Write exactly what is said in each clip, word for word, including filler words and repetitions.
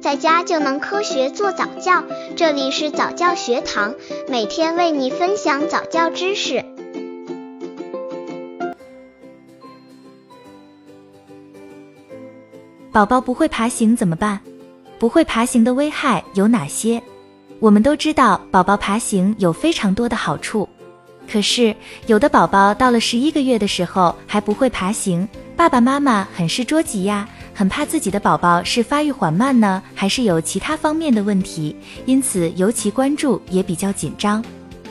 在家就能科学做早教。这里是早教学堂，每天为你分享早教知识。宝宝不会爬行怎么办？不会爬行的危害有哪些？我们都知道宝宝爬行有非常多的好处，可是有的宝宝到了十一个月的时候还不会爬行，爸爸妈妈很是着急呀，很怕自己的宝宝是发育缓慢呢，还是有其他方面的问题，因此尤其关注也比较紧张。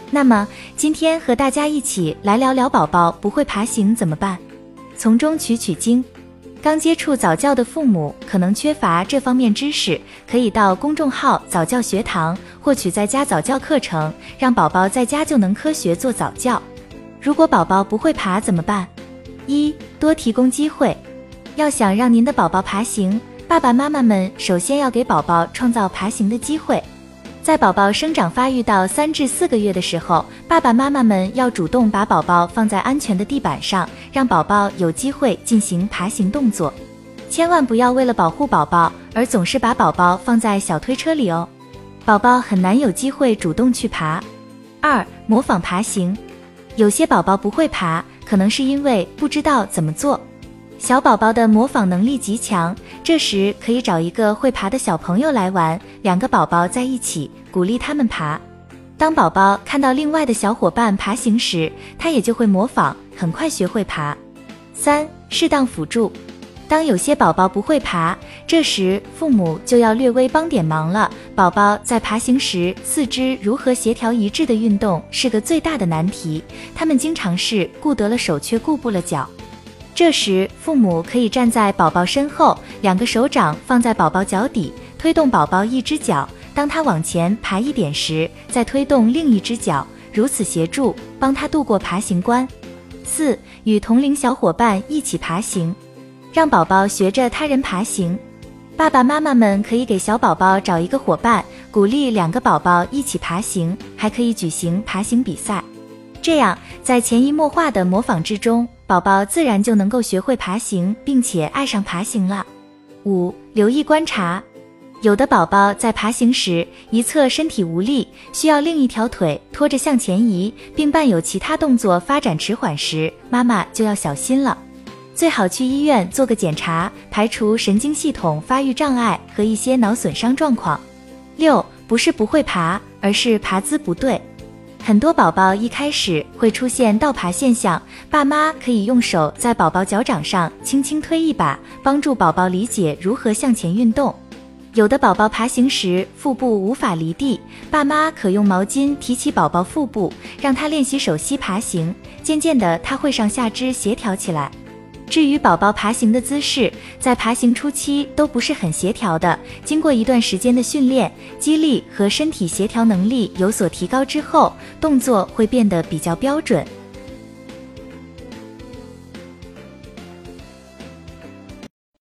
那么今天和大家一起来聊聊宝宝不会爬行怎么办，从中取取经。刚接触早教的父母可能缺乏这方面知识，可以到公众号早教学堂获取在家早教课程，让宝宝在家就能科学做早教。如果宝宝不会爬怎么办？一、多提供机会。要想让您的宝宝爬行，爸爸妈妈们首先要给宝宝创造爬行的机会。在宝宝生长发育到三至四个月的时候，爸爸妈妈们要主动把宝宝放在安全的地板上，让宝宝有机会进行爬行动作。千万不要为了保护宝宝而总是把宝宝放在小推车里哦，宝宝很难有机会主动去爬。二、模仿爬行。有些宝宝不会爬，可能是因为不知道怎么做。小宝宝的模仿能力极强，这时可以找一个会爬的小朋友来玩，两个宝宝在一起，鼓励他们爬。当宝宝看到另外的小伙伴爬行时，他也就会模仿，很快学会爬。三、适当辅助。当有些宝宝不会爬，这时父母就要略微帮点忙了，宝宝在爬行时四肢如何协调一致的运动是个最大的难题，他们经常是顾得了手却顾不了脚。这时父母可以站在宝宝身后，两个手掌放在宝宝脚底，推动宝宝一只脚，当他往前爬一点时，再推动另一只脚，如此协助帮他度过爬行关。四、与同龄小伙伴一起爬行，让宝宝学着他人爬行。爸爸妈妈们可以给小宝宝找一个伙伴，鼓励两个宝宝一起爬行，还可以举行爬行比赛。这样在潜移默化的模仿之中，宝宝自然就能够学会爬行，并且爱上爬行了。五、留意观察。有的宝宝在爬行时，一侧身体无力，需要另一条腿拖着向前移，并伴有其他动作发展迟缓时，妈妈就要小心了。最好去医院做个检查，排除神经系统发育障碍和一些脑损伤状况。六、不是不会爬，而是爬姿不对。很多宝宝一开始会出现倒爬现象，爸妈可以用手在宝宝脚掌上轻轻推一把，帮助宝宝理解如何向前运动。有的宝宝爬行时腹部无法离地，爸妈可用毛巾提起宝宝腹部，让他练习手膝爬行，渐渐的他会上下肢协调起来。至于宝宝爬行的姿势，在爬行初期都不是很协调的，经过一段时间的训练，肌力和身体协调能力有所提高之后，动作会变得比较标准，